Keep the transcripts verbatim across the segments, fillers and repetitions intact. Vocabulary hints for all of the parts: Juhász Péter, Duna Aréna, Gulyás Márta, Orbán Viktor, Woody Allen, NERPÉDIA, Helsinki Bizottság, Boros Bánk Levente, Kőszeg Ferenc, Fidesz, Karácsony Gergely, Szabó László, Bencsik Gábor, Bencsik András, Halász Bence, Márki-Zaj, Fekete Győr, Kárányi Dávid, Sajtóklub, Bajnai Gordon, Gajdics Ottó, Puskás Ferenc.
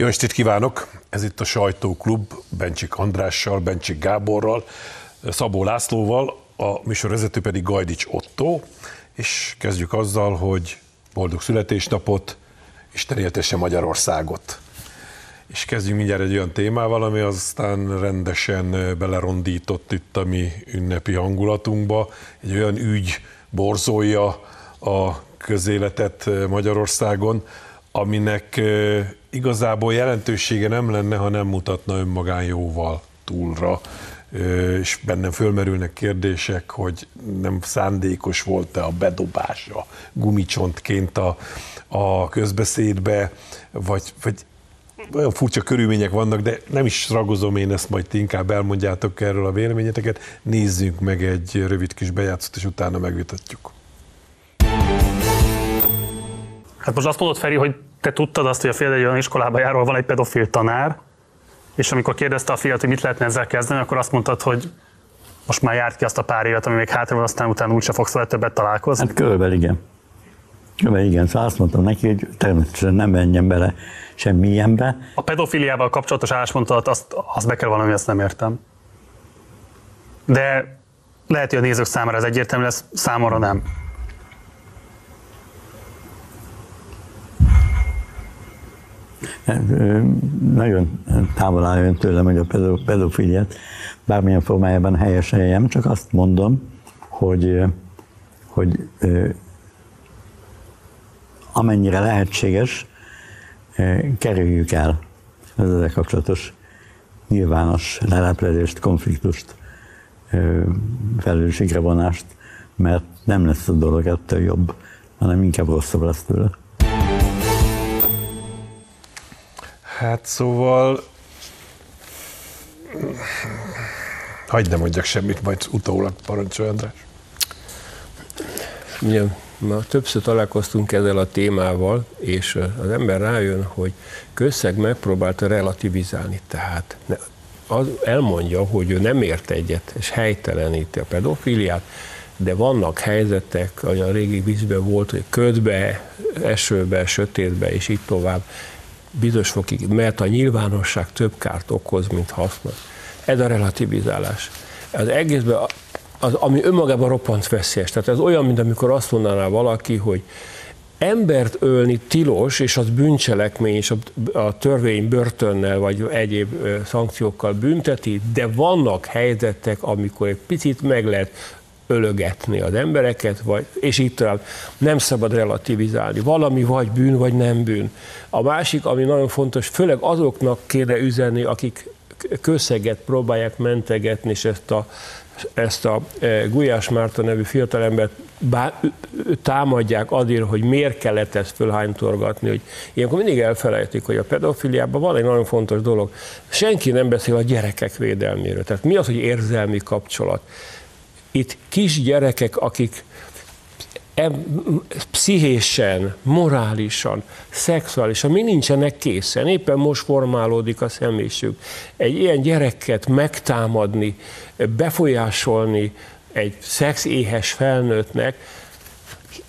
Jó estét kívánok! Ez itt a Sajtóklub Bencsik Andrással, Bencsik Gáborral, Szabó Lászlóval, a műsorvezető pedig Gajdics Ottó, és kezdjük azzal, hogy boldog születésnapot, Isten éltesse Magyarországot. És kezdjünk mindjárt egy olyan témával, ami aztán rendesen belerondított itt a mi ünnepi hangulatunkba. Egy olyan ügy borzolja a közéletet Magyarországon, aminek igazából jelentősége nem lenne, ha nem mutatna önmagán jóval túlra, és bennem fölmerülnek kérdések, hogy nem szándékos volt-e a bedobása gumicsontként a, a közbeszédbe, vagy, vagy olyan furcsa körülmények vannak, de nem is ragozom én ezt, majd inkább elmondjátok erről a véleményeteket. Nézzünk meg egy rövid kis bejátszót, és utána megvitatjuk. Hát most azt mondod, Feri, hogy te tudtad azt, hogy a fiad egy olyan iskolába jár, ahol van egy pedofil tanár, és amikor kérdezte a fiat, hogy mit lehetne ezzel kezdeni, akkor azt mondtad, hogy most már járt ki azt a pár évet, ami még hátra van, aztán utána úgyse fogsz vele többet találkozni. Hát körülbelül igen. Körülbelül igen. Szóval azt mondtam neki, hogy természetesen nem menjen bele semmi ilyenbe. A pedofiliával kapcsolatos álláspontot, azt, azt be kell valami, ezt nem értem. De lehet, hogy a nézők számára ez egyértelmű lesz, számomra nem. Nagyon távol álljon tőlem, hogy a pedofiliát bármilyen formájában helyeseljem, csak azt mondom, hogy, hogy amennyire lehetséges, kerüljük el az ezzel kapcsolatos nyilvános leleplezést, konfliktust, felelősségre vonást, mert nem lesz a dolog ettől jobb, hanem inkább rosszabb lesz tőle. Hát szóval, hagyd ne mondjak semmit, majd utólag parancsolj, András. Ugye, már többször találkoztunk ezzel a témával, és az ember rájön, hogy Kőszeg megpróbálta relativizálni. Tehát az elmondja, hogy ő nem ért egyet, és helyteleníti a pedofiliát, de vannak helyzetek, ahogy a régi vízben volt, hogy ködbe, esőbe, sötétbe, és így tovább. Bizonyos fokig, mert a nyilvánosság több kárt okoz, mint hasznot. Ez a relativizálás. Az egészben, az, ami önmagában roppant veszélyes. Tehát ez olyan, mint amikor azt mondaná valaki, hogy embert ölni tilos, és az bűncselekmény, és a törvény börtönnel, vagy egyéb szankciókkal bünteti, de vannak helyzetek, amikor egy picit meg lehet ölögetni az embereket, vagy, és így tovább. Nem szabad relativizálni. Valami vagy bűn, vagy nem bűn. A másik, ami nagyon fontos, főleg azoknak kéne üzenni, akik Kőszeget próbálják mentegetni, és ezt a, ezt a Gulyás Márta nevű fiatalembert támadják azért, hogy miért kellett ezt fölhánytorgatni, hogy ilyenkor mindig elfelejtik, hogy a pedofiliában van egy nagyon fontos dolog. Senki nem beszél a gyerekek védelméről. Tehát mi az, hogy érzelmi kapcsolat? Itt kisgyerekek, akik pszichésen, morálisan, szexuálisan, mi nincsenek készen, éppen most formálódik a személyiségük. Egy ilyen gyereket megtámadni, befolyásolni egy szexéhes felnőttnek,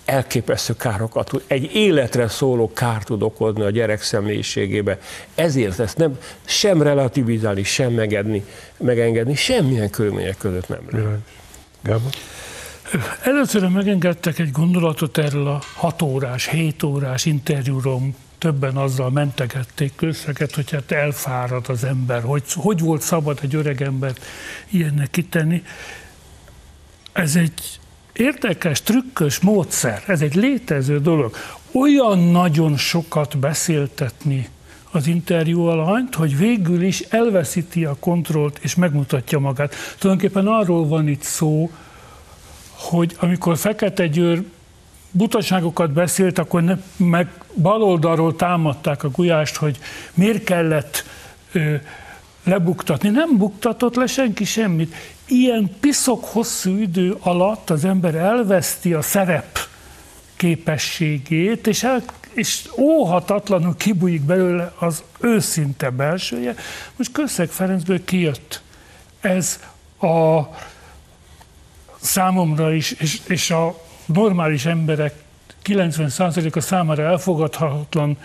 elképesztő károkat tud, egy életre szóló kár tud okozni a gyerek személyiségébe. Ezért ezt nem sem relativizálni, sem megedni, megengedni, semmilyen körülmények között nem lehet. Gábor? Először megengedtek egy gondolatot erről a hatórás, hétórás interjúról, többen azzal mentegették Kőszeget, hogy hát elfárad az ember, hogy, hogy volt szabad egy öreg embert ilyennek kitenni. Ez egy érdekes, trükkös módszer, ez egy létező dolog. Olyan nagyon sokat beszéltetni az interjú alanyt, hogy végül is elveszíti a kontrollt és megmutatja magát. Tulajdonképpen arról van itt szó, hogy amikor Fekete Győr butaságokat beszélt, akkor ne, meg baloldalról támadták a Gulyást, hogy miért kellett ö, lebuktatni. Nem buktatott le senki semmit. Ilyen piszok hosszú idő alatt az ember elveszti a szerep képességét, és el és óhatatlanul kibújik belőle az őszinte belsője. Most Kőszeg Ferencből kijött ez a számomra is, és, és a normális emberek kilencven százaléka számára elfogadhatatlan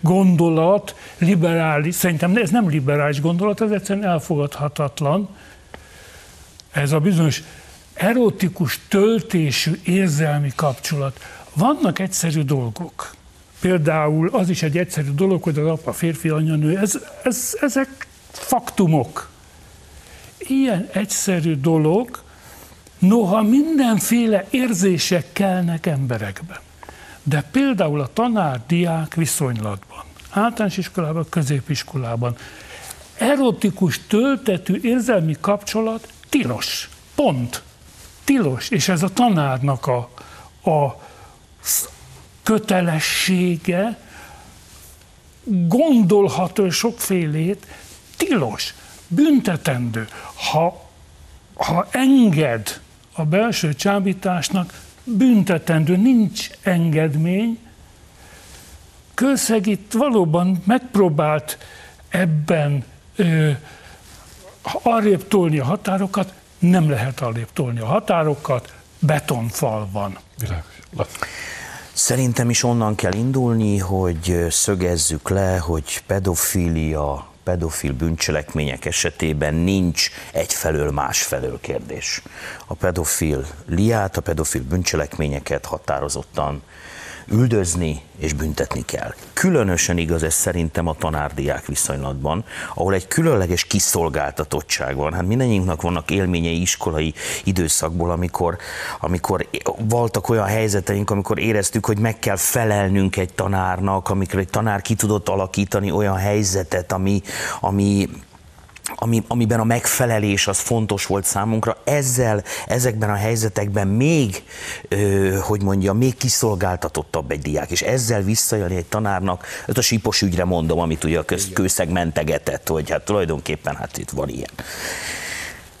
gondolat, liberális, szerintem ez nem liberális gondolat, ez egyszerűen elfogadhatatlan. Ez a bizonyos erotikus töltésű érzelmi kapcsolat. Vannak egyszerű dolgok. Például az is egy egyszerű dolog, hogy az apa férfi, anya nő, ez, ez, ezek faktumok. Ilyen egyszerű dolog, noha mindenféle érzések kelnek emberekbe. De például a tanár-diák viszonylatban, általános iskolában, középiskolában erotikus töltetű érzelmi kapcsolat tilos. Pont. Tilos. És ez a tanárnak a, a kötelessége, gondolható sokfélét, tilos, büntetendő. Ha, ha enged a belső csábításnak, büntetendő, nincs engedmény. Kőszeg itt valóban megpróbált ebben ö, arrébb tolni a határokat, nem lehet arrébb tolni a határokat, betonfal van. Szerintem is onnan kell indulni, hogy szögezzük le, hogy pedofília, pedofil bűncselekmények esetében nincs egyfelől másfelől kérdés. A pedofiliát, a pedofil bűncselekményeket határozottan üldözni és büntetni kell. Különösen igaz ez szerintem a tanár-diák viszonylatban, ahol egy különleges kiszolgáltatottság van. Hát mindannyiunknak vannak élményei iskolai időszakból, amikor, amikor voltak olyan helyzeteink, amikor éreztük, hogy meg kell felelnünk egy tanárnak, amikor egy tanár ki tudott alakítani olyan helyzetet, ami... ami Ami, amiben a megfelelés az fontos volt számunkra, ezzel, ezekben a helyzetekben még, ö, hogy mondja, még kiszolgáltatottabb egy diák, és ezzel visszajönni egy tanárnak, ezt a sípos ügyre mondom, amit ugye a Kőszeg mentegetett, hogy hát tulajdonképpen hát itt van ilyen.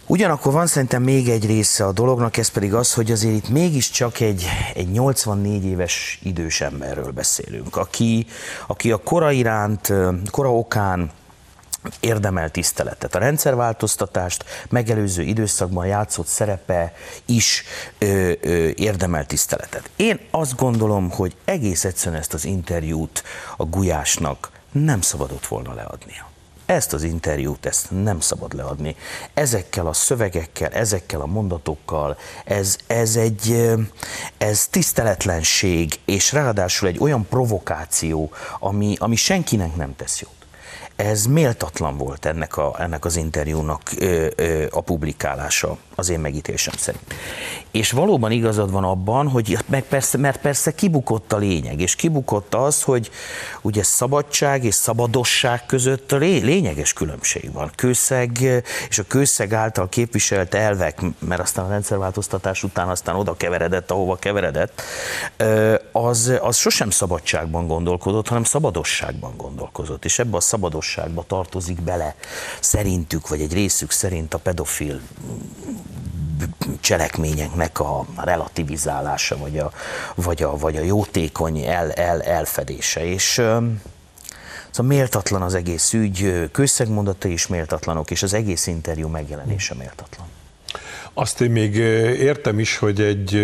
Ugyanakkor van szerintem még egy része a dolognak, ez pedig az, hogy azért itt mégiscsak egy, egy nyolcvannégy éves idős emberről beszélünk, aki, aki a kora iránt, kora okán érdemel tiszteletet. A rendszerváltoztatást megelőző időszakban játszott szerepe is ö, ö, érdemel tiszteletet. Én azt gondolom, hogy egész egyszerűen ezt az interjút a Gulyásnak nem szabadott volna leadnia. Ezt az interjút, ezt nem szabad leadni. Ezekkel a szövegekkel, ezekkel a mondatokkal, ez, ez egy ez tiszteletlenség, és ráadásul egy olyan provokáció, ami, ami senkinek nem tesz jót. Ez méltatlan volt ennek, a, ennek az interjúnak ö, ö, a publikálása, az én megítélésem szerint. És valóban igazad van abban, hogy meg persze, mert persze kibukott a lényeg, és kibukott az, hogy ugye szabadság és szabadosság között lényeges különbség van. Kőszeg és a Kőszeg által képviselt elvek, mert aztán a rendszerváltoztatás után aztán oda keveredett, ahova keveredett, az, az sosem szabadságban gondolkodott, hanem szabadosságban gondolkozott, és ebbe a szabadosságban tartozik bele szerintük, vagy egy részük szerint a pedofil cselekményeknek a relativizálása, vagy a, vagy a, vagy a jótékony el, el, elfedése. És szóval méltatlan az egész ügy, Kőszeg mondatai is méltatlanok, és az egész interjú megjelenése méltatlan. Azt én még értem is, hogy egy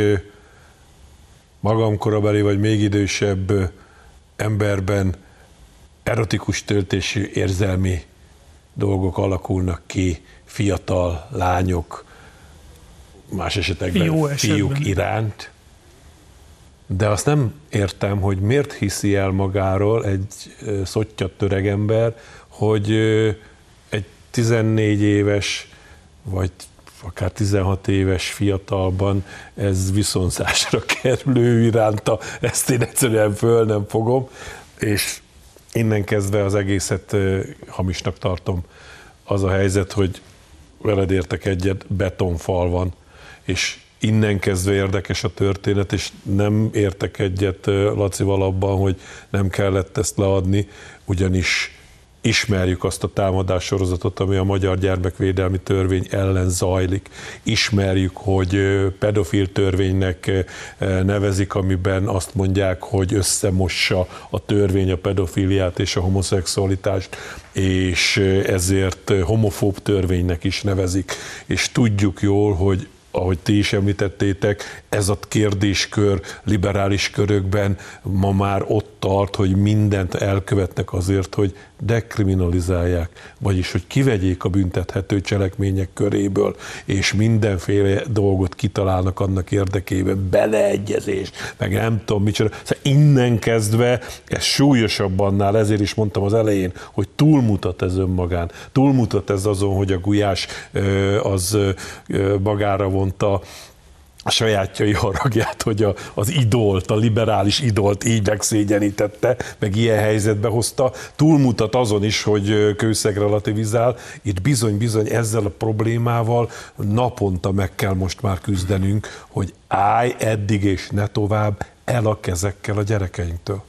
magam korabeli, vagy még idősebb emberben erotikus töltésű érzelmi dolgok alakulnak ki fiatal lányok, más esetekben fiúk iránt. De azt nem értem, hogy miért hiszi el magáról egy szottyat töreg ember, hogy egy tizennégy éves, vagy akár tizenhat éves fiatalban ez viszonzásra kerülő iránta, ezt én egyszerűen föl nem fogom, és innen kezdve az egészet hamisnak tartom. Az a helyzet, hogy veled értek egyet, betonfal van, és innen kezdve érdekes a történet, és nem értek egyet Lacival abban, hogy nem kellett ezt leadni, ugyanis ismerjük azt a támadássorozatot, ami a Magyar Gyermekvédelmi Törvény ellen zajlik. Ismerjük, hogy pedofil törvénynek nevezik, amiben azt mondják, hogy összemossa a törvény a pedofiliát és a homoszexualitást, és ezért homofób törvénynek is nevezik. És tudjuk jól, hogy ahogy ti is említettétek, ez a kérdéskör liberális körökben ma már ott tart, hogy mindent elkövetnek azért, hogy dekriminalizálják, vagyis hogy kivegyék a büntethető cselekmények köréből, és mindenféle dolgot kitalálnak annak érdekében, beleegyezés, meg nem tudom micsoda. Szóval innen kezdve ez súlyosabb annál, ezért is mondtam az elején, hogy túlmutat ez önmagán, túlmutat ez azon, hogy a Gulyás az magára vonta a sajátjai haragját, hogy a, az idolt, a liberális idolt így megszégyenítette, meg ilyen helyzetbe hozta. Túlmutat azon is, hogy Kőszeg relativizál. Itt bizony-bizony ezzel a problémával naponta meg kell most már küzdenünk, hogy állj eddig és ne tovább, el a kezekkel a gyerekeinktől.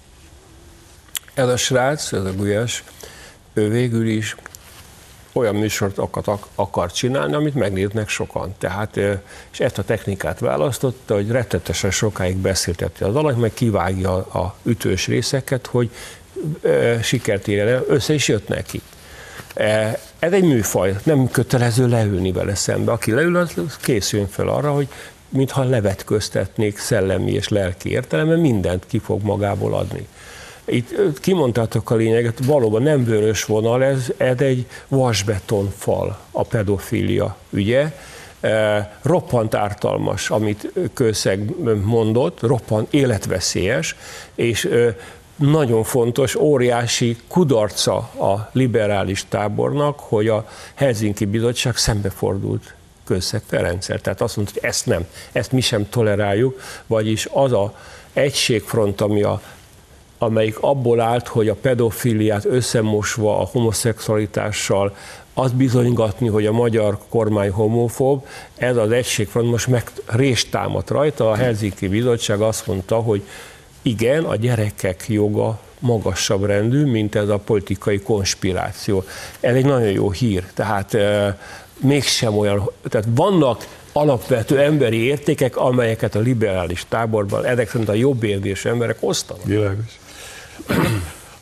Ez a srác, ez a Gulyás, ő végül is olyan műsort akar csinálni, amit megnéznek sokan. Tehát, és ezt a technikát választotta, hogy rettetesen sokáig beszélteti az alany, meg kivágja a ütős részeket, hogy sikert érjen el, össze is jött neki. Ez egy műfaj, nem kötelező leülni vele szembe. Aki leül, az készüljön fel arra, hogy mintha levetköztetnék szellemi és lelki értelemben, mindent ki fog magából adni. Itt kimondtátok a lényeget, valóban nem vörös vonal, ez, ez egy vasbetonfal a pedofília ügye. E, roppant ártalmas, amit Kőszeg mondott, roppant életveszélyes, és e, nagyon fontos, óriási kudarca a liberális tábornak, hogy a Helsinki Bizottság szembefordult Kőszeg Ferenccel. Tehát azt mondta, hogy ezt nem, ezt mi sem toleráljuk, vagyis az a egységfront, ami a amelyik abból állt, hogy a pedofiliát összemosva a homoszexualitással azt bizonygatni, hogy a magyar kormány homofób, ez az egységfront most meg rést támadt rajta. A Helsinki Bizottság azt mondta, hogy igen, a gyerekek joga magasabb rendű, mint ez a politikai konspiráció. Ez egy nagyon jó hír, tehát e, mégsem olyan, tehát vannak alapvető emberi értékek, amelyeket a liberális táborban, ezek szerint a jobb érzésű emberek osztanak. Világos.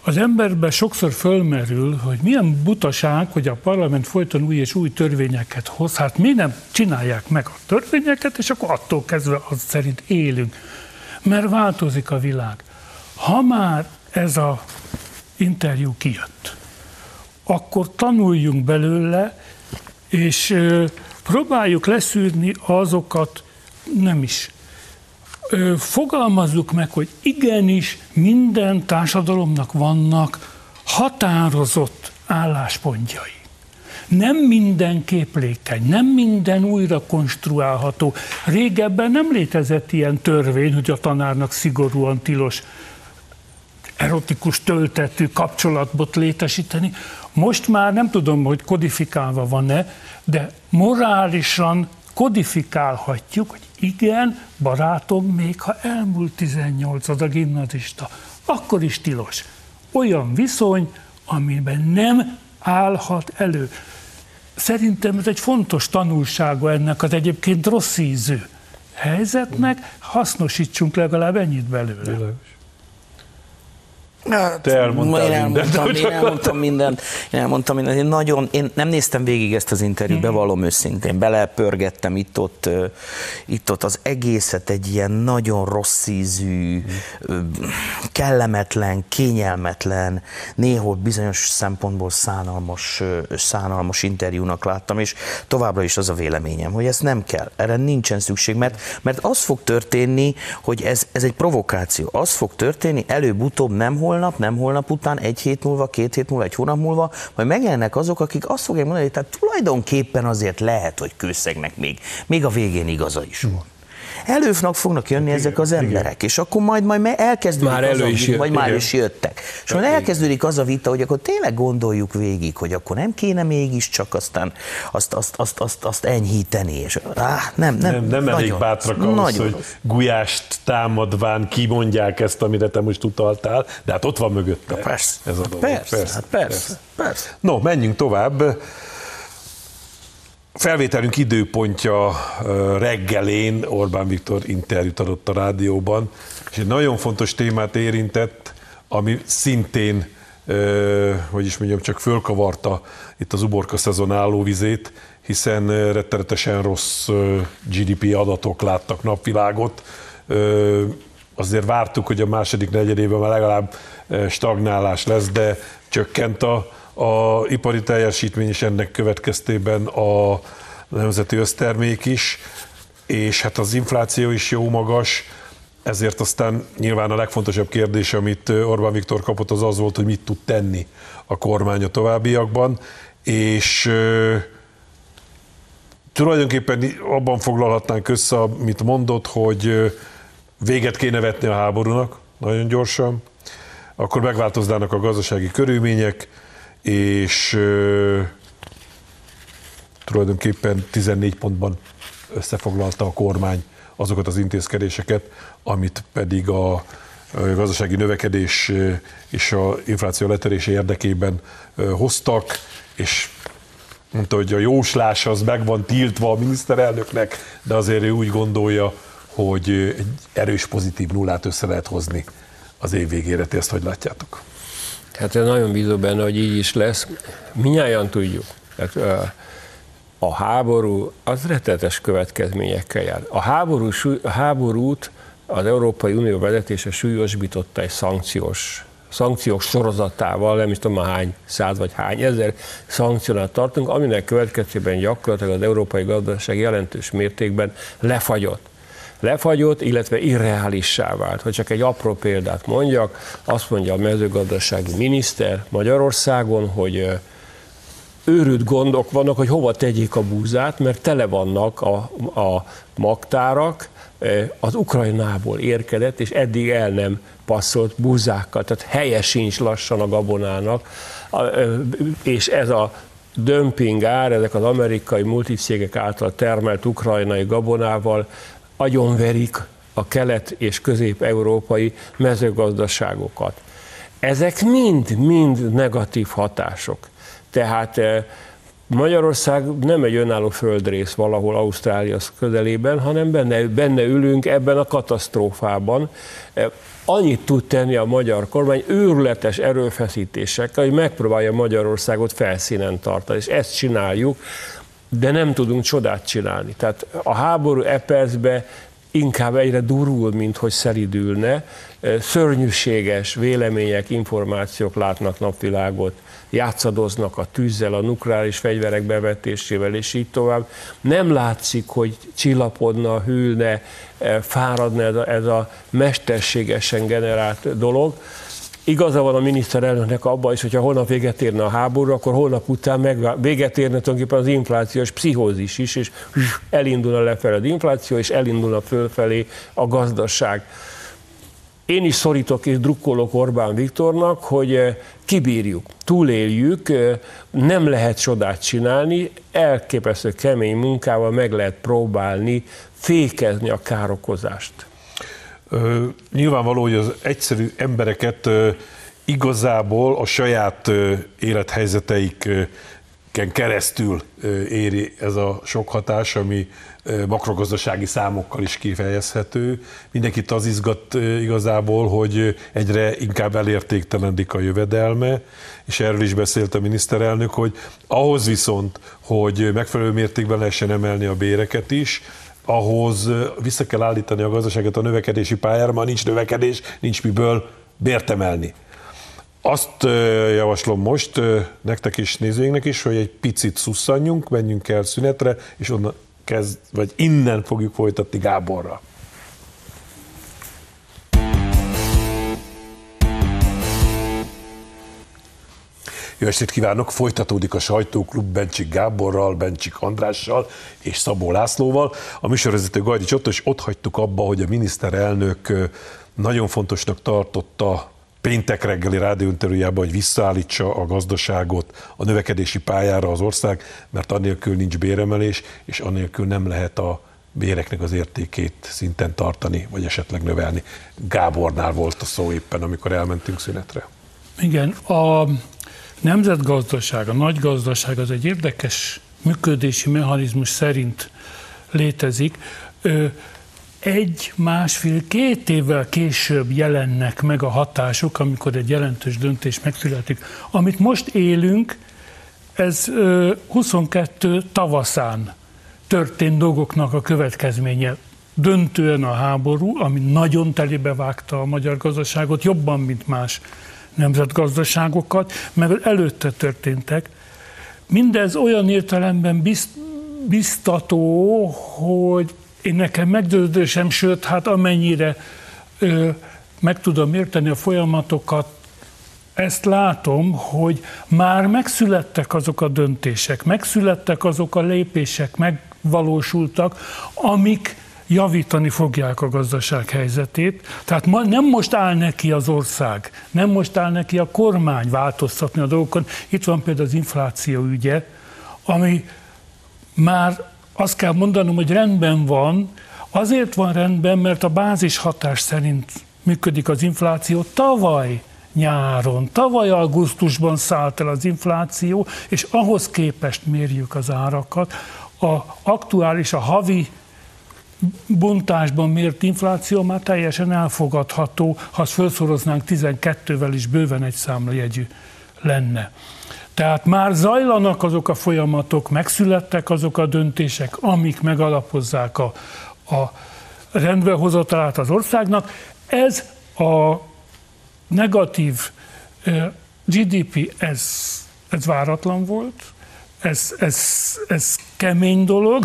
Az emberben sokszor fölmerül, hogy milyen butaság, hogy a parlament folyton új és új törvényeket hoz, hát mi nem csinálják meg a törvényeket, és akkor attól kezdve az szerint élünk. Mert változik a világ. Ha már ez az interjú kijött, akkor tanuljunk belőle, és próbáljuk leszűrni azokat, nem is. Fogalmazzuk meg, hogy igenis minden társadalomnak vannak határozott álláspontjai. Nem minden képlékeny, nem minden újra konstruálható. Régebben nem létezett ilyen törvény, hogy a tanárnak szigorúan tilos erotikus töltetű kapcsolatbot létesíteni. Most már nem tudom, hogy kodifikálva van-e, de morálisan kodifikálhatjuk, hogy igen, barátom, még ha elmúlt tizennyolc az a gimnazista, akkor is tilos. Olyan viszony, amiben nem állhat elő. Szerintem ez egy fontos tanulsága ennek az egyébként rossz ízű helyzetnek, hasznosítsunk legalább ennyit belőle. Hát, te elmondtál én elmondtam, mindent. Én elmondtam mindent. Én elmondtam mindent. Én, nagyon, én nem néztem végig ezt az interjút, bevallom őszintén. Belepörgettem itt-ott itt ott az egészet egy ilyen nagyon rossz ízű, kellemetlen, kényelmetlen, néhol bizonyos szempontból szánalmas, szánalmas interjúnak láttam, és továbbra is az a véleményem, hogy ez nem kell, erre nincsen szükség, mert, mert az fog történni, hogy ez, ez egy provokáció, az fog történni előbb-utóbb, nem hol Holnap, nem holnap után, egy hét múlva, két hét múlva, egy hónap múlva, majd megjelennek azok, akik azt fogják mondani, hogy tehát tulajdonképpen azért lehet, hogy Kőszegnek még, még a végén igaza is van. Előfnak fognak jönni igen, ezek az emberek, igen. És akkor majd, majd elkezdődik már elő is a vita, vagy igen. Már is jöttek. És majd elkezdődik az a vita, hogy akkor tényleg gondoljuk végig, hogy akkor nem kéne mégiscsak aztán azt, azt, azt, azt, azt enyhíteni. És, áh, nem, nem, nem, nem nagyon, elég bátrak ahhoz, nagyon. Hogy Gulyást támadván kimondják ezt, amire te most utaltál, de hát ott van mögötte. Persze, ez a dolog. Persze, persze, hát persze, persze. persze. No, menjünk tovább. Felvételünk időpontja reggelén Orbán Viktor interjút adott a rádióban, és egy nagyon fontos témát érintett, ami szintén, hogy is mondjam, csak fölkavarta itt az uborka szezon állóvizét, hiszen rettenetesen rossz gé dé pé adatok láttak napvilágot, azért vártuk, hogy a második negyedében már legalább stagnálás lesz, de csökkent a, a ipari teljesítmény, és ennek következtében a nemzeti össztermék is, és hát az infláció is jó magas, ezért aztán nyilván a legfontosabb kérdés, amit Orbán Viktor kapott, az az volt, hogy mit tud tenni a kormány a továbbiakban, és tulajdonképpen abban foglalhatnánk össze, amit mondott, hogy véget kéne vetni a háborúnak nagyon gyorsan, akkor megváltoznának a gazdasági körülmények, és ö, tulajdonképpen tizennégy pontban összefoglalta a kormány azokat az intézkedéseket, amit pedig a gazdasági növekedés és a infláció letörése érdekében hoztak, és mondta, hogy a jóslás az meg van tiltva a miniszterelnöknek, de azért ő úgy gondolja, hogy egy erős pozitív nullát össze lehet hozni az év végére. Ti ezt hogy látjátok? Hát én nagyon bízom benne, hogy így is lesz. Mindnyájan tudjuk. Hát, a háború az rettenetes következményekkel jár. A, háború, a háborút az Európai Unió vezetése súlyosbította egy szankciós, szankciók sorozatával, nem is tudom hány száz vagy hány ezer szankciónál tartunk, aminek következtében gyakorlatilag az európai gazdaság jelentős mértékben lefagyott. lefagyott, illetve irreálissá vált. Hogy csak egy apró példát mondjak, azt mondja a mezőgazdasági miniszter Magyarországon, hogy őrült gondok vannak, hogy hova tegyék a búzát, mert tele vannak a, a magtárak az Ukrajnából érkezett, és eddig el nem passzolt búzákkal. Tehát helye sincs lassan a gabonának, és ez a dömping ár, ezek az amerikai multicégek által termelt ukrajnai gabonával agyonverik a kelet- és közép-európai mezőgazdaságokat. Ezek mind-mind negatív hatások. Tehát Magyarország nem egy önálló földrész valahol Ausztrália közelében, hanem benne, benne ülünk ebben a katasztrófában. Annyit tud tenni a magyar kormány őrületes erőfeszítésekkel, hogy megpróbálja Magyarországot felszínen tartani, és ezt csináljuk, de nem tudunk csodát csinálni. Tehát a háború e percben inkább egyre durul, mint hogy szelidülne. Szörnyűséges vélemények, információk látnak napvilágot, játszadoznak a tűzzel, a nukleáris fegyverek bevetésével, és így tovább. Nem látszik, hogy csillapodna, hűlne, fáradna ez a, ez a mesterségesen generált dolog. Igaza van a miniszterelnöknek abban is, hogyha holnap véget érne a háború, akkor holnap után meg véget érne tulajdonképpen az inflációs pszichózis is, és elindulna lefelé az infláció, és elindulna fölfelé a gazdaság. Én is szorítok és drukkolok Orbán Viktornak, hogy kibírjuk, túléljük, nem lehet csodát csinálni, elképesztő kemény munkával meg lehet próbálni fékezni a károkozást. Ö, nyilvánvaló, hogy az egyszerű embereket ö, igazából a saját ö, élethelyzeteiken keresztül ö, éri ez a sok hatás, ami ö, makrogazdasági számokkal is kifejezhető. Mindenkit az izgat ö, igazából, hogy egyre inkább elértéktelenedik a jövedelme, és erről is beszélt a miniszterelnök, hogy ahhoz viszont, hogy megfelelő mértékben lehessen emelni a béreket is, ahhoz vissza kell állítani a gazdaságot a növekedési pályára, már nincs növekedés, nincs miből bért emelni. Azt javaslom most nektek is, nézőinknek is, hogy egy picit szusszanjunk, menjünk el szünetre, és onnan kezd, vagy innen fogjuk folytatni Gáborra. Jó estét kívánok! Folytatódik a Sajtóklub Bencsik Gáborral, Bencsik Andrással és Szabó Lászlóval. A műsorvezető Gajdics Ottó, és ott hagytuk abba, hogy a miniszterelnök nagyon fontosnak tartotta péntek reggeli rádióinterjújában, hogy visszaállítsa a gazdaságot a növekedési pályára az ország, mert anélkül nincs béremelés, és anélkül nem lehet a béreknek az értékét szinten tartani, vagy esetleg növelni. Gábornál volt a szó éppen, amikor elmentünk szünetre. Igen, a... A nemzetgazdaság, a nagy gazdaság az egy érdekes működési mechanizmus szerint létezik. Egy-másfél-két évvel később jelennek meg a hatások, amikor egy jelentős döntés megszületik. Amit most élünk, ez huszonkettő tavaszán történt dolgoknak a következménye. döntően a háború, ami nagyon telibe vágta a magyar gazdaságot, jobban, mint más nemzetgazdaságokat, mert előtte történtek. Mindez olyan értelemben bizt, biztató, hogy én nekem meggyőződésem, sőt, hát amennyire ö, meg tudom érteni a folyamatokat, ezt látom, hogy már megszülettek azok a döntések, megszülettek azok a lépések, megvalósultak, amik javítani fogják a gazdaság helyzetét. Tehát ma, nem most áll neki az ország, nem most áll neki a kormány változtatni a dolgokon. Itt van például az infláció ügye, ami már azt kell mondanom, hogy rendben van, azért van rendben, mert a bázis hatás szerint működik az infláció. Tavaly nyáron, tavaly augusztusban szállt el az infláció, és ahhoz képest mérjük az árakat. A aktuális, a havi bontásban mért infláció már teljesen elfogadható, ha azt felszoroznánk tizenkettővel is bőven egy számlajegyű lenne. Tehát már zajlanak azok a folyamatok, megszülettek azok a döntések, amik megalapozzák a, a rendbehozatalát az országnak. Ez a negatív gé dé pé, ez, ez váratlan volt, ez, ez, ez kemény dolog,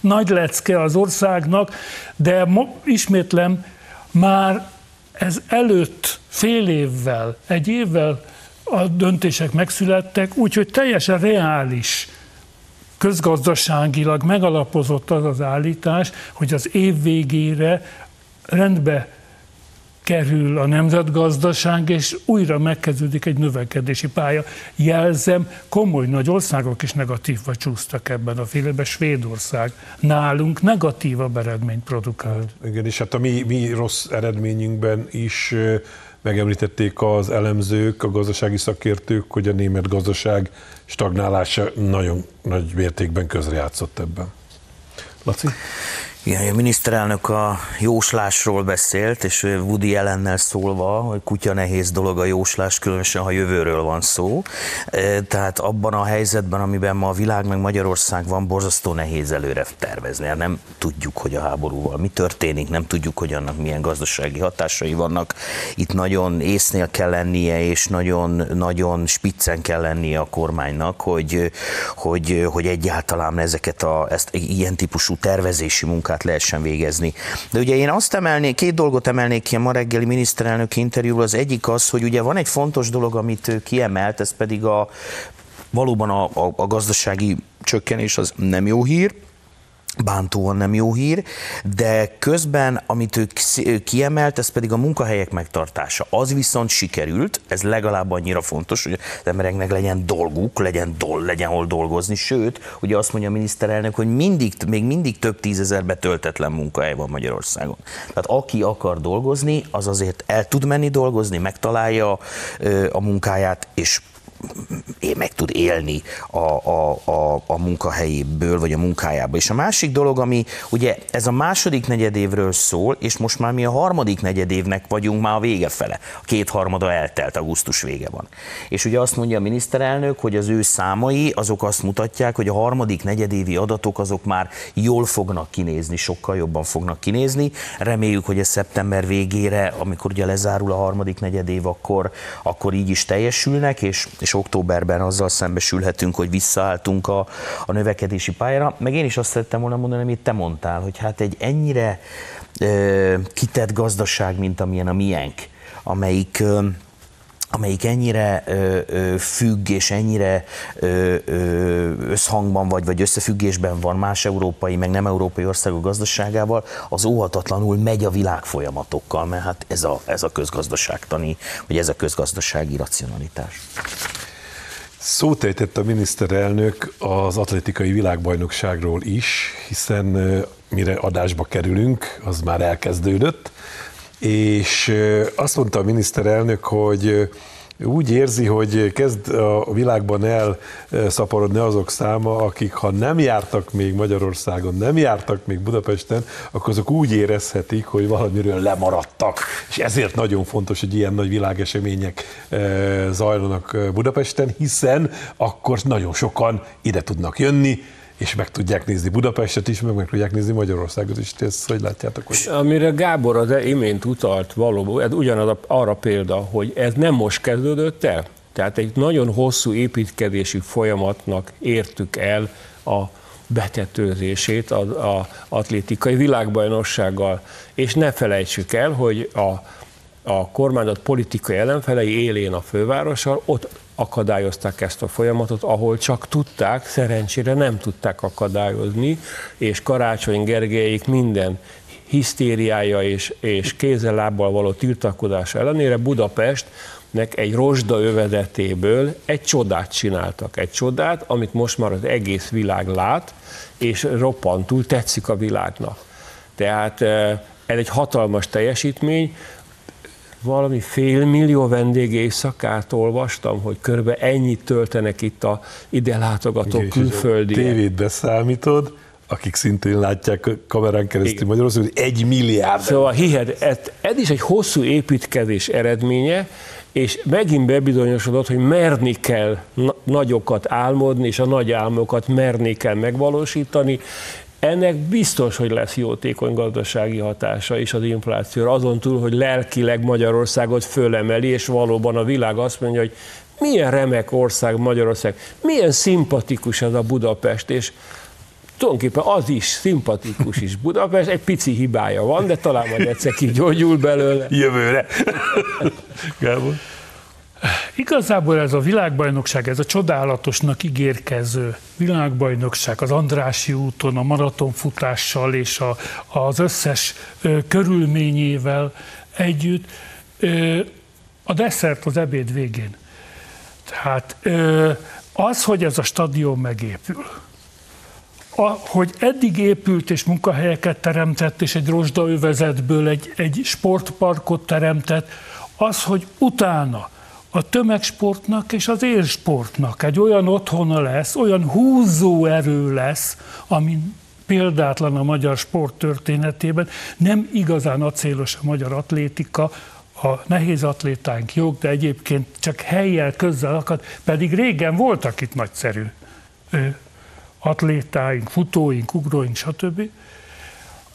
nagy lecke az országnak, de ismétlem, már ez előtt fél évvel, egy évvel a döntések megszülettek, úgyhogy teljesen reális, közgazdaságilag megalapozott az az állítás, hogy az év végére rendbe kerül a nemzetgazdaság, és újra megkezdődik egy növekedési pálya. Jelzem, komoly nagy országok is negatívba csúsztak ebben a félben. Svédország nálunk negatívabb eredményt produkált. Igen, és hát a mi, mi rossz eredményünkben is megemlítették az elemzők, a gazdasági szakértők, hogy a német gazdaság stagnálása nagyon nagy mértékben közrejátszott ebben. Laci? Igen, a miniszterelnök a jóslásról beszélt, és Woody Allennel szólva, hogy kutya nehéz dolog a jóslás, különösen ha jövőről van szó. Tehát abban a helyzetben, amiben ma a világ meg Magyarország van, borzasztó nehéz előre tervezni. Nem tudjuk, hogy a háborúval mi történik, nem tudjuk, hogy annak milyen gazdasági hatásai vannak. Itt nagyon észnél kell lennie, és nagyon, nagyon spiccen kell lennie a kormánynak, hogy, hogy, hogy egyáltalán ezeket a, ezt, ilyen típusú tervezési munkát lehessen végezni. De ugye én azt emelnék, két dolgot emelnék ki a ma reggeli miniszterelnöki interjúról. Az egyik az, hogy ugye van egy fontos dolog, amit ő kiemelt, ez pedig a valóban a, a, a gazdasági csökkenés, az nem jó hír, bántóan nem jó hír, de közben, amit ő kiemelt, ez pedig a munkahelyek megtartása. Az viszont sikerült, ez legalább annyira fontos, hogy az embereknek legyen dolguk, legyen, dol, legyen hol dolgozni, sőt, ugye azt mondja a miniszterelnök, hogy mindig, még mindig több tízezer betöltetlen munkahely van Magyarországon. Tehát aki akar dolgozni, az azért el tud menni dolgozni, megtalálja a munkáját, és én meg tud élni a, a, a, a munkahelyéből, vagy a munkájából. És a másik dolog, ami ugye ez a második negyedévről szól, és most már mi a harmadik negyedévnek vagyunk már a vége fele. A kétharmada eltelt, augusztus vége van. És ugye azt mondja a miniszterelnök, hogy az ő számai, azok azt mutatják, hogy a harmadik negyedévi adatok azok már jól fognak kinézni, sokkal jobban fognak kinézni. Reméljük, hogy a szeptember végére, amikor ugye lezárul a harmadik negyedév, akkor, akkor így is teljesülnek, és, és és októberben azzal szembesülhetünk, hogy visszaálltunk a, a növekedési pályára. Meg én is azt szerettem volna mondani, amit te mondtál, hogy hát egy ennyire ö, kitett gazdaság, mint amilyen a miénk, amelyik... Ö, amelyik ennyire ö, ö, függ és ennyire ö, ö, összhangban vagy, vagy összefüggésben van más európai, meg nem európai országok gazdaságával, az óhatatlanul megy a világ folyamatokkal, mert hát ez a, ez a közgazdaságtani, vagy ez a közgazdasági racionalitás. Szót ejtett a miniszterelnök az atlétikai világbajnokságról is, hiszen mire adásba kerülünk, az már elkezdődött, és azt mondta a miniszterelnök, hogy úgy érzi, hogy kezd a világban elszaporodni azok száma, akik ha nem jártak még Magyarországon, nem jártak még Budapesten, akkor azok úgy érezhetik, hogy valamiről lemaradtak. És ezért nagyon fontos, hogy ilyen nagy világesemények zajlanak Budapesten, hiszen akkor nagyon sokan ide tudnak jönni, és meg tudják nézni Budapestet is, meg meg tudják nézni Magyarországot is. Ezt hogy látjátok? Hogy... Amire Gábor az imént utalt valóban, ez ugyanaz arra példa, hogy ez nem most kezdődött el. Tehát egy nagyon hosszú építkezési folyamatnak értük el a betetőzését az a atlétikai világbajnoksággal. És ne felejtsük el, hogy a, a kormányzat politikai ellenfelei élén a fővárossal, ott akadályozták ezt a folyamatot, ahol csak tudták, szerencsére nem tudták akadályozni, és Karácsony Gergelyék minden hisztériája és, és kézzel-lábbal való tiltakozása ellenére Budapestnek egy rozsda övezetéből egy csodát csináltak, egy csodát, amit most már az egész világ lát, és roppantul tetszik a világnak. Tehát ez egy hatalmas teljesítmény. Valami fél millió vendég éjszakát olvastam, hogy körülbelül ennyit töltenek itt a ide látogató külföldi. Tévét beszámítod, akik szintén látják a kamerán keresztül Magyarországon, hogy egy milliárd. Szóval hihet, ez, ez is egy hosszú építkezés eredménye, és megint bebizonyosodott, hogy merni kell nagyokat álmodni, és a nagy álmokat merni kell megvalósítani. Ennek biztos, hogy lesz jótékony gazdasági hatása is az inflációra, azon túl, hogy lelkileg Magyarországot fölemeli, és valóban a világ azt mondja, hogy milyen remek ország Magyarország, milyen szimpatikus ez a Budapest, és tulajdonképpen az is, szimpatikus is Budapest, egy pici hibája van, de talán majd egyszer kigyógyul belőle. Jövőre. Gábor? Igazából ez a világbajnokság, ez a csodálatosnak ígérkező világbajnokság az Andrássy úton, a maratonfutással és a, az összes ö, körülményével együtt ö, a desszert az ebéd végén. Tehát ö, az, hogy ez a stadion megépül, a, hogy eddig épült és munkahelyeket teremtett, és egy rozsdaövezetből egy, egy sportparkot teremtett, az, hogy utána a tömegsportnak és az élsportnak egy olyan otthona lesz, olyan húzó erő lesz, ami példátlan a magyar sport történetében. Nem igazán acélos a magyar atlétika, a nehéz atlétánk jók, de egyébként csak helyjel közzel akad, pedig régen voltak itt nagyszerű atlétáink, futóink, ugróink, stb.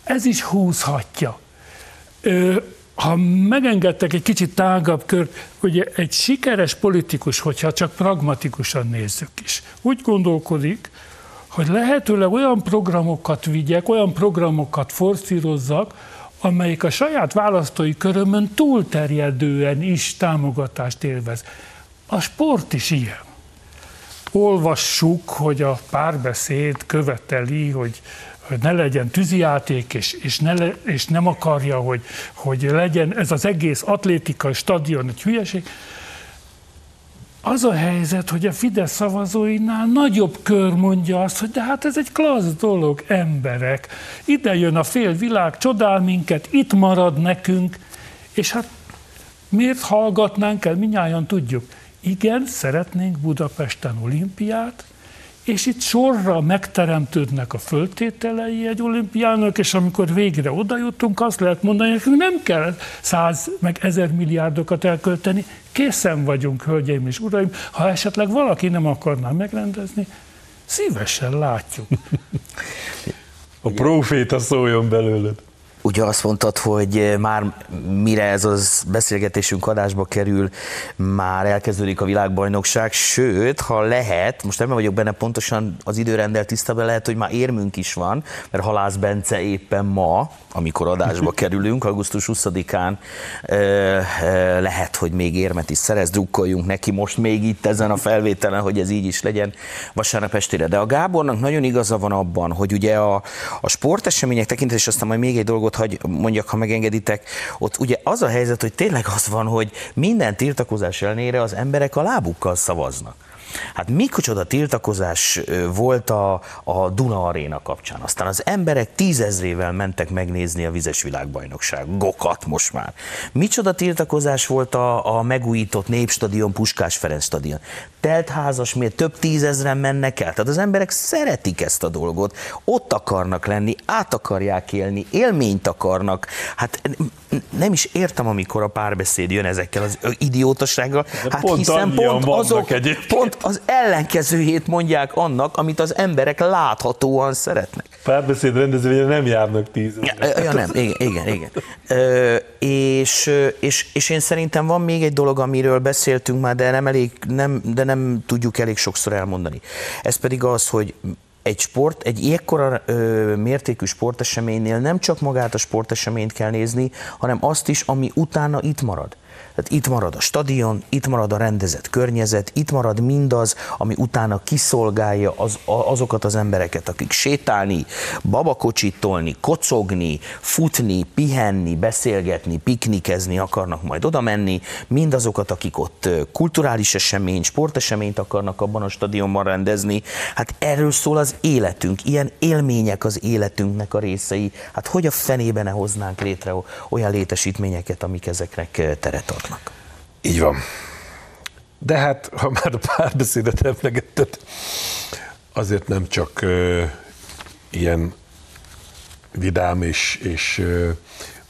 Ez is húzhatja. Ö, Ha megengedtek egy kicsit tágabb kört, ugye egy sikeres politikus, hogyha csak pragmatikusan nézzük is, úgy gondolkodik, hogy lehetőleg olyan programokat vigyek, olyan programokat forszírozzak, amelyik a saját választói körömön túlterjedően is támogatást élvez. A sport is ilyen. Olvassuk, hogy a párbeszéd követeli, hogy hogy ne legyen tűzijáték, és, és, ne le, és nem akarja, hogy, hogy legyen ez az egész atlétikai stadion egy hülyeség. Az a helyzet, hogy a Fidesz szavazóinál nagyobb kör mondja azt, hogy de hát ez egy klassz dolog, emberek. Ide jön a fél világ, csodál minket, itt marad nekünk, és hát miért hallgatnánk el, mindnyájan tudjuk. Igen, szeretnénk Budapesten olimpiát, és itt sorra megteremtődnek a föltételei egy olimpiának, és amikor végre oda jutunk, azt lehet mondani, hogy nem kell száz meg ezer milliárdokat elkölteni, készen vagyunk, hölgyeim és uraim, ha esetleg valaki nem akarná megrendezni, szívesen látjuk. A próféta szóljon belőled. Ugye azt mondtad, hogy már mire ez az beszélgetésünk adásba kerül, már elkezdődik a világbajnokság, sőt, ha lehet, most nem vagyok benne pontosan az időrendel tisztában, lehet, hogy már érmünk is van, mert Halász Bence éppen ma, amikor adásba kerülünk, augusztus huszadikán lehet, hogy még érmet is szerez, drukkoljunk neki most még itt ezen a felvételen, hogy ez így is legyen vasárnap estére. De a Gábornak nagyon igaza van abban, hogy ugye a, a sportesemények tekintetében, és aztán majd még egy dolgot hagy mondjak, ha megengeditek, ott ugye az a helyzet, hogy tényleg az van, hogy minden tiltakozás ellenére az emberek a lábukkal szavaznak. Hát micsoda tiltakozás volt a, a Duna Aréna kapcsán. Aztán az emberek tízezrével mentek megnézni a vizes világbajnokságokat most már. Micsoda tiltakozás volt a, a megújított Népstadion, Puskás Ferenc stadion. Teltházas, miért több tízezren mennek el. Tehát az emberek szeretik ezt a dolgot, ott akarnak lenni, át akarják élni, élményt akarnak. Hát nem is értem, amikor a párbeszéd jön ezekkel az idiótasággal. Hát pont hiszen pont azok, pont az ellenkezőjét mondják annak, amit az emberek láthatóan szeretnek. Párbeszéd rendezvényen nem járnak tíz. Ja, ja, nem, igen, igen. igen. Ö, és, és, és én szerintem van még egy dolog, amiről beszéltünk már, de nem, elég, nem, de nem tudjuk elég sokszor elmondani. Ez pedig az, hogy egy sport, egy ilyenkora mértékű sporteseménynél nem csak magát a sporteseményt kell nézni, hanem azt is, ami utána itt marad. Tehát itt marad a stadion, itt marad a rendezett környezet, itt marad mindaz, ami utána kiszolgálja az, azokat az embereket, akik sétálni, babakocsitolni, kocogni, futni, pihenni, beszélgetni, piknikezni akarnak majd oda menni, mindazokat, akik ott kulturális esemény, sporteseményt akarnak abban a stadionban rendezni. Hát erről szól az életünk, ilyen élmények az életünknek a részei. Hát hogy a fenébe ne hoznánk létre olyan létesítményeket, amik ezeknek teret ad. Így van. De hát, ha már a párbeszédet emlegetted, azért nem csak ö, ilyen vidám és, és ö,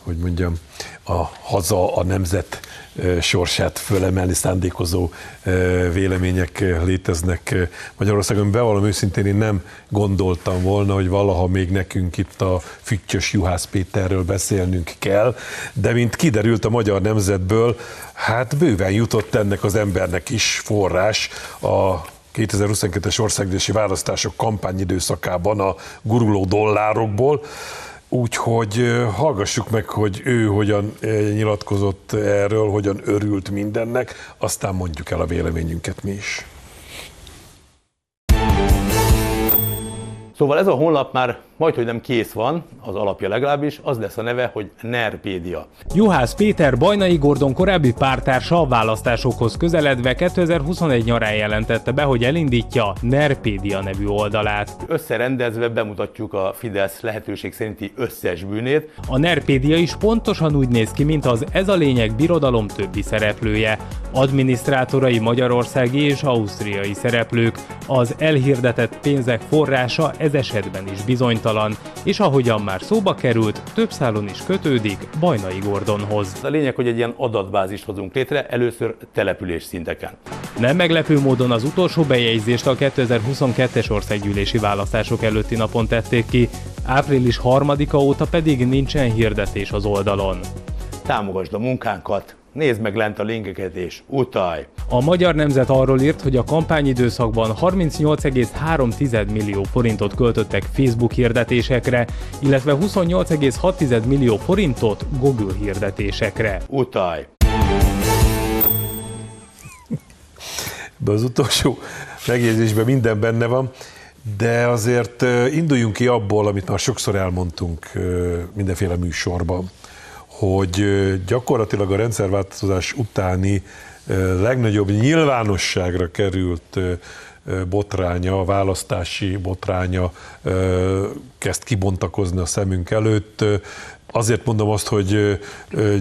hogy mondjam, a haza, a nemzet ö, sorsát fölemelni szándékozó ö, vélemények léteznek Magyarországon. Bevallom őszintén, én nem gondoltam volna, hogy valaha még nekünk itt a füttyös Juhász Péterről beszélnünk kell, de mint kiderült a Magyar Nemzetből, hát bőven jutott ennek az embernek is forrás a kétezer-huszonkettes országgyűlési választások kampányidőszakában a guruló dollárokból. Úgyhogy hallgassuk meg, hogy ő hogyan nyilatkozott erről, hogyan örült mindennek, aztán mondjuk el a véleményünket mi is. Szóval ez a honlap már majdhogy nem kész van, az alapja legalábbis, az lesz a neve, hogy NERPÉDIA. Juhász Péter, Bajnai Gordon korábbi pártársa a választásokhoz közeledve kétezer-huszonegy nyarán jelentette be, hogy elindítja NERPÉDIA nevű oldalát. Összerendezve bemutatjuk a Fidesz lehetőség szerinti összes bűnét. A NERPÉDIA is pontosan úgy néz ki, mint az Ez a lényeg birodalom többi szereplője. Adminisztrátorai magyarországi és ausztriai szereplők. Az elhirdetett pénzek forrása ez esetben is bizony. És ahogyan már szóba került, több szálon is kötődik Bajnai Gordonhoz. A lényeg, hogy egy ilyen adatbázist hozunk létre, először település szinteken. Nem meglepő módon az utolsó bejegyzést a kétezer-huszonkettes országgyűlési választások előtti napon tették ki, április harmadika óta pedig nincsen hirdetés az oldalon. Támogasd a munkánkat! Nézd meg lent a linkeket és utalj! A Magyar Nemzet arról írt, hogy a kampányidőszakban harmincnyolc egész három tized millió forintot költöttek Facebook hirdetésekre, illetve huszonnyolc egész hat tized millió forintot Google hirdetésekre. Utalj! De az utolsó megjegyzésben minden benne van, de azért induljunk ki abból, amit már sokszor elmondtunk mindenféle műsorban, hogy gyakorlatilag a rendszerváltozás utáni legnagyobb nyilvánosságra került botránya, a választási botránya kezd kibontakozni a szemünk előtt. Azért mondom azt, hogy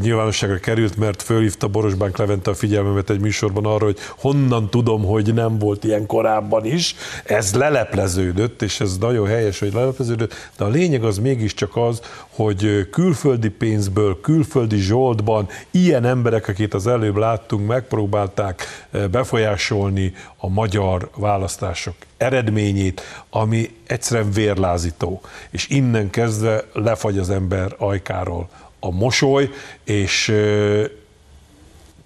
nyilvánosságra került, mert fölhívta Boros Bánk Levente a figyelmemet egy műsorban arra, hogy honnan tudom, hogy nem volt ilyen korábban is. Ez lelepleződött, és ez nagyon helyes, hogy lelepleződött, de a lényeg az mégiscsak az, hogy külföldi pénzből, külföldi zsoldban ilyen emberek, akit az előbb láttunk, megpróbálták befolyásolni a magyar választások eredményét, ami egyszerűen vérlázító, és innen kezdve lefagy az ember ajkáról a mosoly, és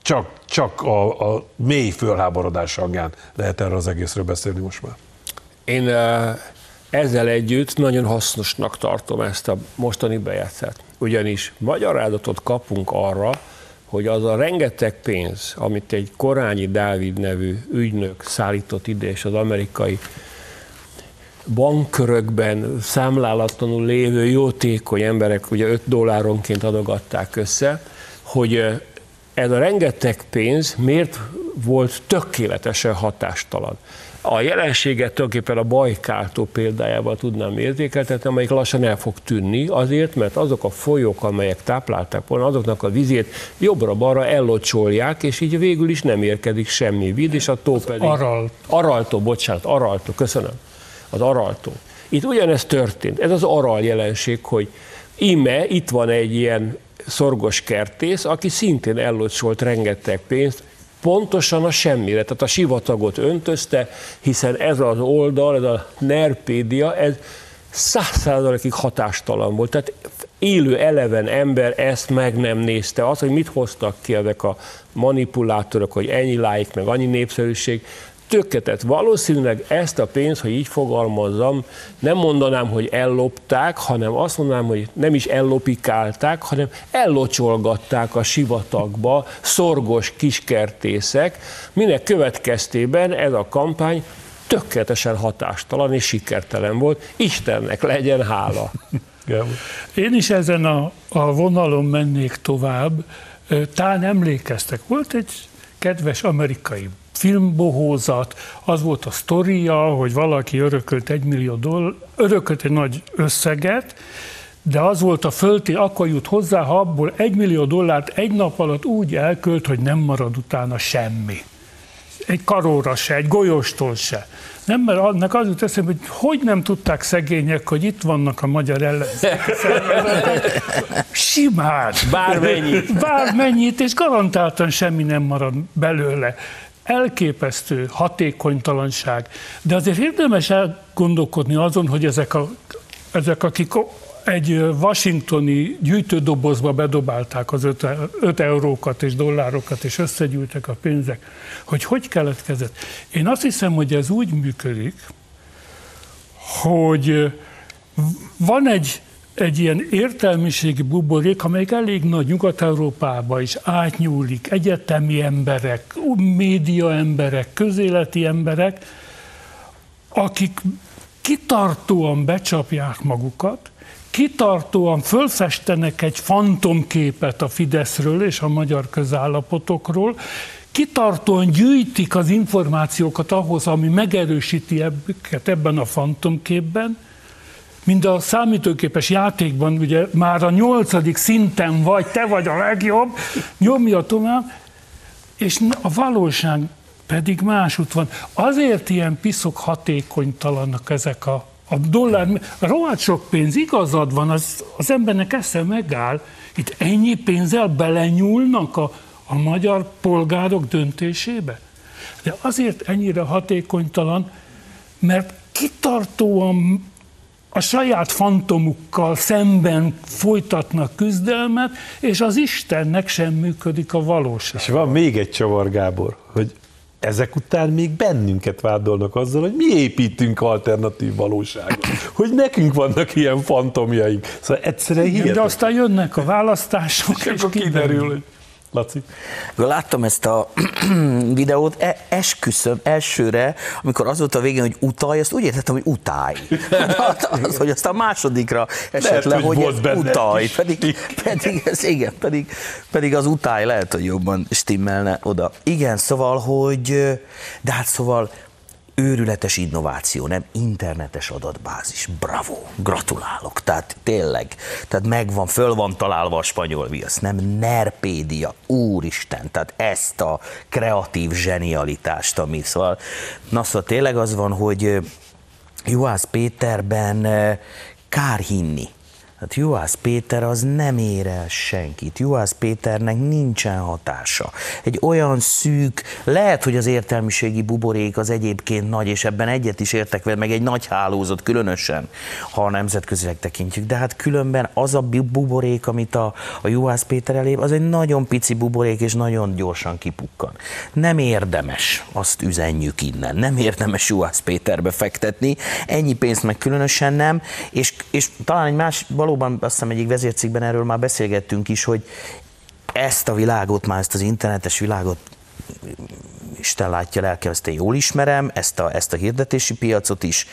csak, csak a, a mély fölháborodás hangján lehet erre az egészről beszélni most már. Én ezzel együtt nagyon hasznosnak tartom ezt a mostani bejátszát, ugyanis magyarázatot kapunk arra, hogy az a rengeteg pénz, amit egy Kárányi Dávid nevű ügynök szállított ide, és az amerikai bankkörökben számlálatlanul lévő jótékony emberek, ugye öt dolláronként adogatták össze, hogy ez a rengeteg pénz miért volt tökéletesen hatástalan. A jelenséget tulajdonképpen a bajkártó példájával tudnám érzékeltetni, amelyik lassan el fog tűnni azért, mert azok a folyók, amelyek táplálták volna, azoknak a vizét jobbra-balra ellocsolják, és így végül is nem érkezik semmi víz, és a tó pedig... Aralt. Araltó, bocsánat, Araltó, köszönöm. Az Araltó. Itt ugyanez történt. Ez az Aral jelenség, hogy íme itt van egy ilyen szorgos kertész, aki szintén ellocsolt rengeteg pénzt, pontosan a semmire, tehát a sivatagot öntözte, hiszen ez az oldal, ez a NERPÉDIA, ez száz százalékig hatástalan volt. Tehát élő eleven ember ezt meg nem nézte. Az, hogy mit hoztak ki ezek a manipulátorok, hogy ennyi lájk, meg annyi népszerűség, tökéletes. Valószínűleg ezt a pénzt, hogy így fogalmazzam, nem mondanám, hogy ellopták, hanem azt mondanám, hogy nem is ellopikálták, hanem ellocsolgatták a sivatagba szorgos kiskertészek, minek következtében ez a kampány tökéletesen hatástalan és sikertelen volt. Istennek legyen hála! Én is ezen a, a vonalon mennék tovább. Tán emlékeztek. Volt egy kedves amerikai filmbohózat, az volt a sztoria, hogy valaki örökölt egy millió dollár, örökölt egy nagy összeget, de az volt a fölté, akkor jut hozzá, ha abból egy millió dollárt egy nap alatt úgy elkölt, hogy nem marad utána semmi. Egy karóra se, egy golyóstól se. Nem, mert annak az jut eszembe, hogy hogy nem tudták szegények, hogy itt vannak a magyar ellenzéki szervezetek. Simán. Bármennyit. Bármennyit, és garantáltan semmi nem marad belőle. Elképesztő hatékonytalanság, de azért érdemes elgondolkodni azon, hogy ezek, a, ezek akik egy washingtoni gyűjtődobozba bedobálták az öt, öt eurókat és dollárokat, és összegyűjtek a pénzek, hogy hogy keletkezett. Én azt hiszem, hogy ez úgy működik, hogy van egy, egy ilyen értelmiségi buborék, amelyik elég nagy, Nyugat-Európába is átnyúlik, egyetemi emberek, média emberek, közéleti emberek, akik kitartóan becsapják magukat, kitartóan fölfestenek egy fantomképet a Fideszről és a magyar közállapotokról, kitartóan gyűjtik az információkat ahhoz, ami megerősíti őket ebben a fantomképben, mind a számítógépes játékban, ugye már a nyolcadik szinten vagy, te vagy a legjobb, nyomja tovább, és a valóság pedig másút van. Azért ilyen piszok hatékonytalanak ezek a, a dollár, a rohadt sok pénz, igazad van, az, az embernek esze megáll, itt ennyi pénzzel belenyúlnak a, a magyar polgárok döntésébe. De azért ennyire hatékonytalan, mert kitartóan a saját fantomukkal szemben folytatnak küzdelmet, és az Istennek sem működik a valóság. És van még egy csavar, Gábor, hogy ezek után még bennünket vádolnak azzal, hogy mi építünk alternatív valóságot, hogy nekünk vannak ilyen fantomjaink. Szóval egyszerűen hihetetlen. De aztán jönnek a választások, és, és kiderül. Laci? Láttam ezt a videót, esküszöm elsőre, amikor az volt a végén, hogy utalj, azt úgy értettem, hogy utálj. Az, hogy azt a másodikra esett le, hogy, hogy utalj. Pedig, pedig, ez, igen, pedig, pedig az utály lehet, hogy jobban stimmelne oda. Igen, szóval, hogy, de hát szóval őrületes innováció, nem? Internetes adatbázis. Bravo! Gratulálok! Tehát tényleg, tehát megvan, föl van találva a spanyol viasz, nem? NERPÉDIA, úristen! Tehát ezt a kreatív zsenialitást, ami szóval... Na szóval tényleg az van, hogy Juhász Péterben kár hinni. Hát Juhász Péter az nem ér el senkit. Juhász Péternek nincsen hatása. Egy olyan szűk, lehet, hogy az értelmiségi buborék az egyébként nagy, és ebben egyet is értek vele, meg egy nagy hálózat különösen, ha a nemzetközileg tekintjük. De hát különben az a buborék, amit a, a Juhász Péter elép, az egy nagyon pici buborék, és nagyon gyorsan kipukkan. Nem érdemes, azt üzenjük innen, nem érdemes Juhász Péterbe fektetni, ennyi pénzt meg különösen nem, és, és talán egy más valóban azt hiszem egyik vezércikkben erről már beszélgettünk is, hogy ezt a világot, már ezt az internetes világot Isten látja lelkem, ezt én jól ismerem, ezt a, ezt a hirdetési piacot is,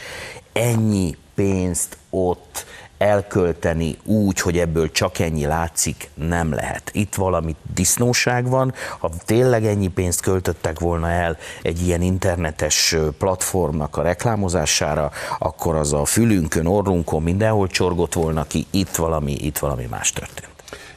ennyi pénzt ott elkölteni úgy, hogy ebből csak ennyi látszik, nem lehet. Itt valami disznóság van, ha tényleg ennyi pénzt költöttek volna el egy ilyen internetes platformnak a reklámozására, akkor az a fülünkön, orrunkon mindenhol csorgott volna ki, itt valami, itt valami más történt.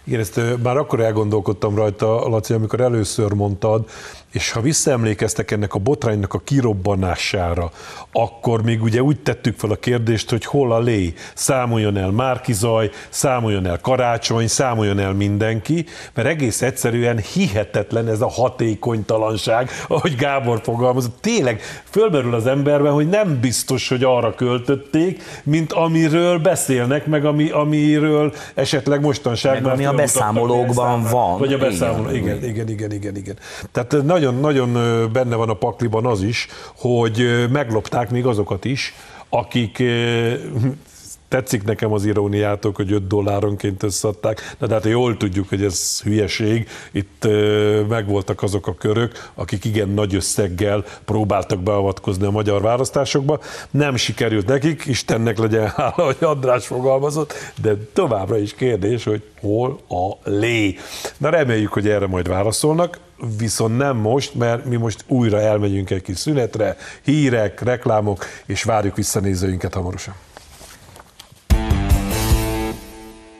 Igen, ezt már akkor elgondolkodtam rajta, Laci, amikor először mondtad, és ha visszaemlékeztek ennek a botránynak a kirobbanására, akkor még ugye úgy tettük fel a kérdést, hogy hol a lé, számoljon el Márki-Zaj, számoljon el Karácsony, számoljon el mindenki, mert egész egyszerűen hihetetlen ez a hatékonytalanság, ahogy Gábor fogalmazott. Tényleg fölmerül az emberben, hogy nem biztos, hogy arra költötték, mint amiről beszélnek, meg ami, amiről esetleg mostanság már a beszámolókban van. Vagy a beszámoló, igen, igen, igen, igen, igen, igen. Tehát nagyon-nagyon benne van a pakliban az is, hogy meglopták még azokat is, akik, tetszik nekem az iróniátok, hogy öt dolláronként összeadták, de hát jól tudjuk, hogy ez hülyeség, itt megvoltak azok a körök, akik igen nagy összeggel próbáltak beavatkozni a magyar választásokba, nem sikerült nekik, Istennek legyen hála, hogy András fogalmazott, de továbbra is kérdés, hogy hol a lé. Na reméljük, hogy erre majd válaszolnak, viszont nem most, mert mi most újra elmegyünk egy kis szünetre, hírek, reklámok, és várjuk vissza nézőinket hamarosan.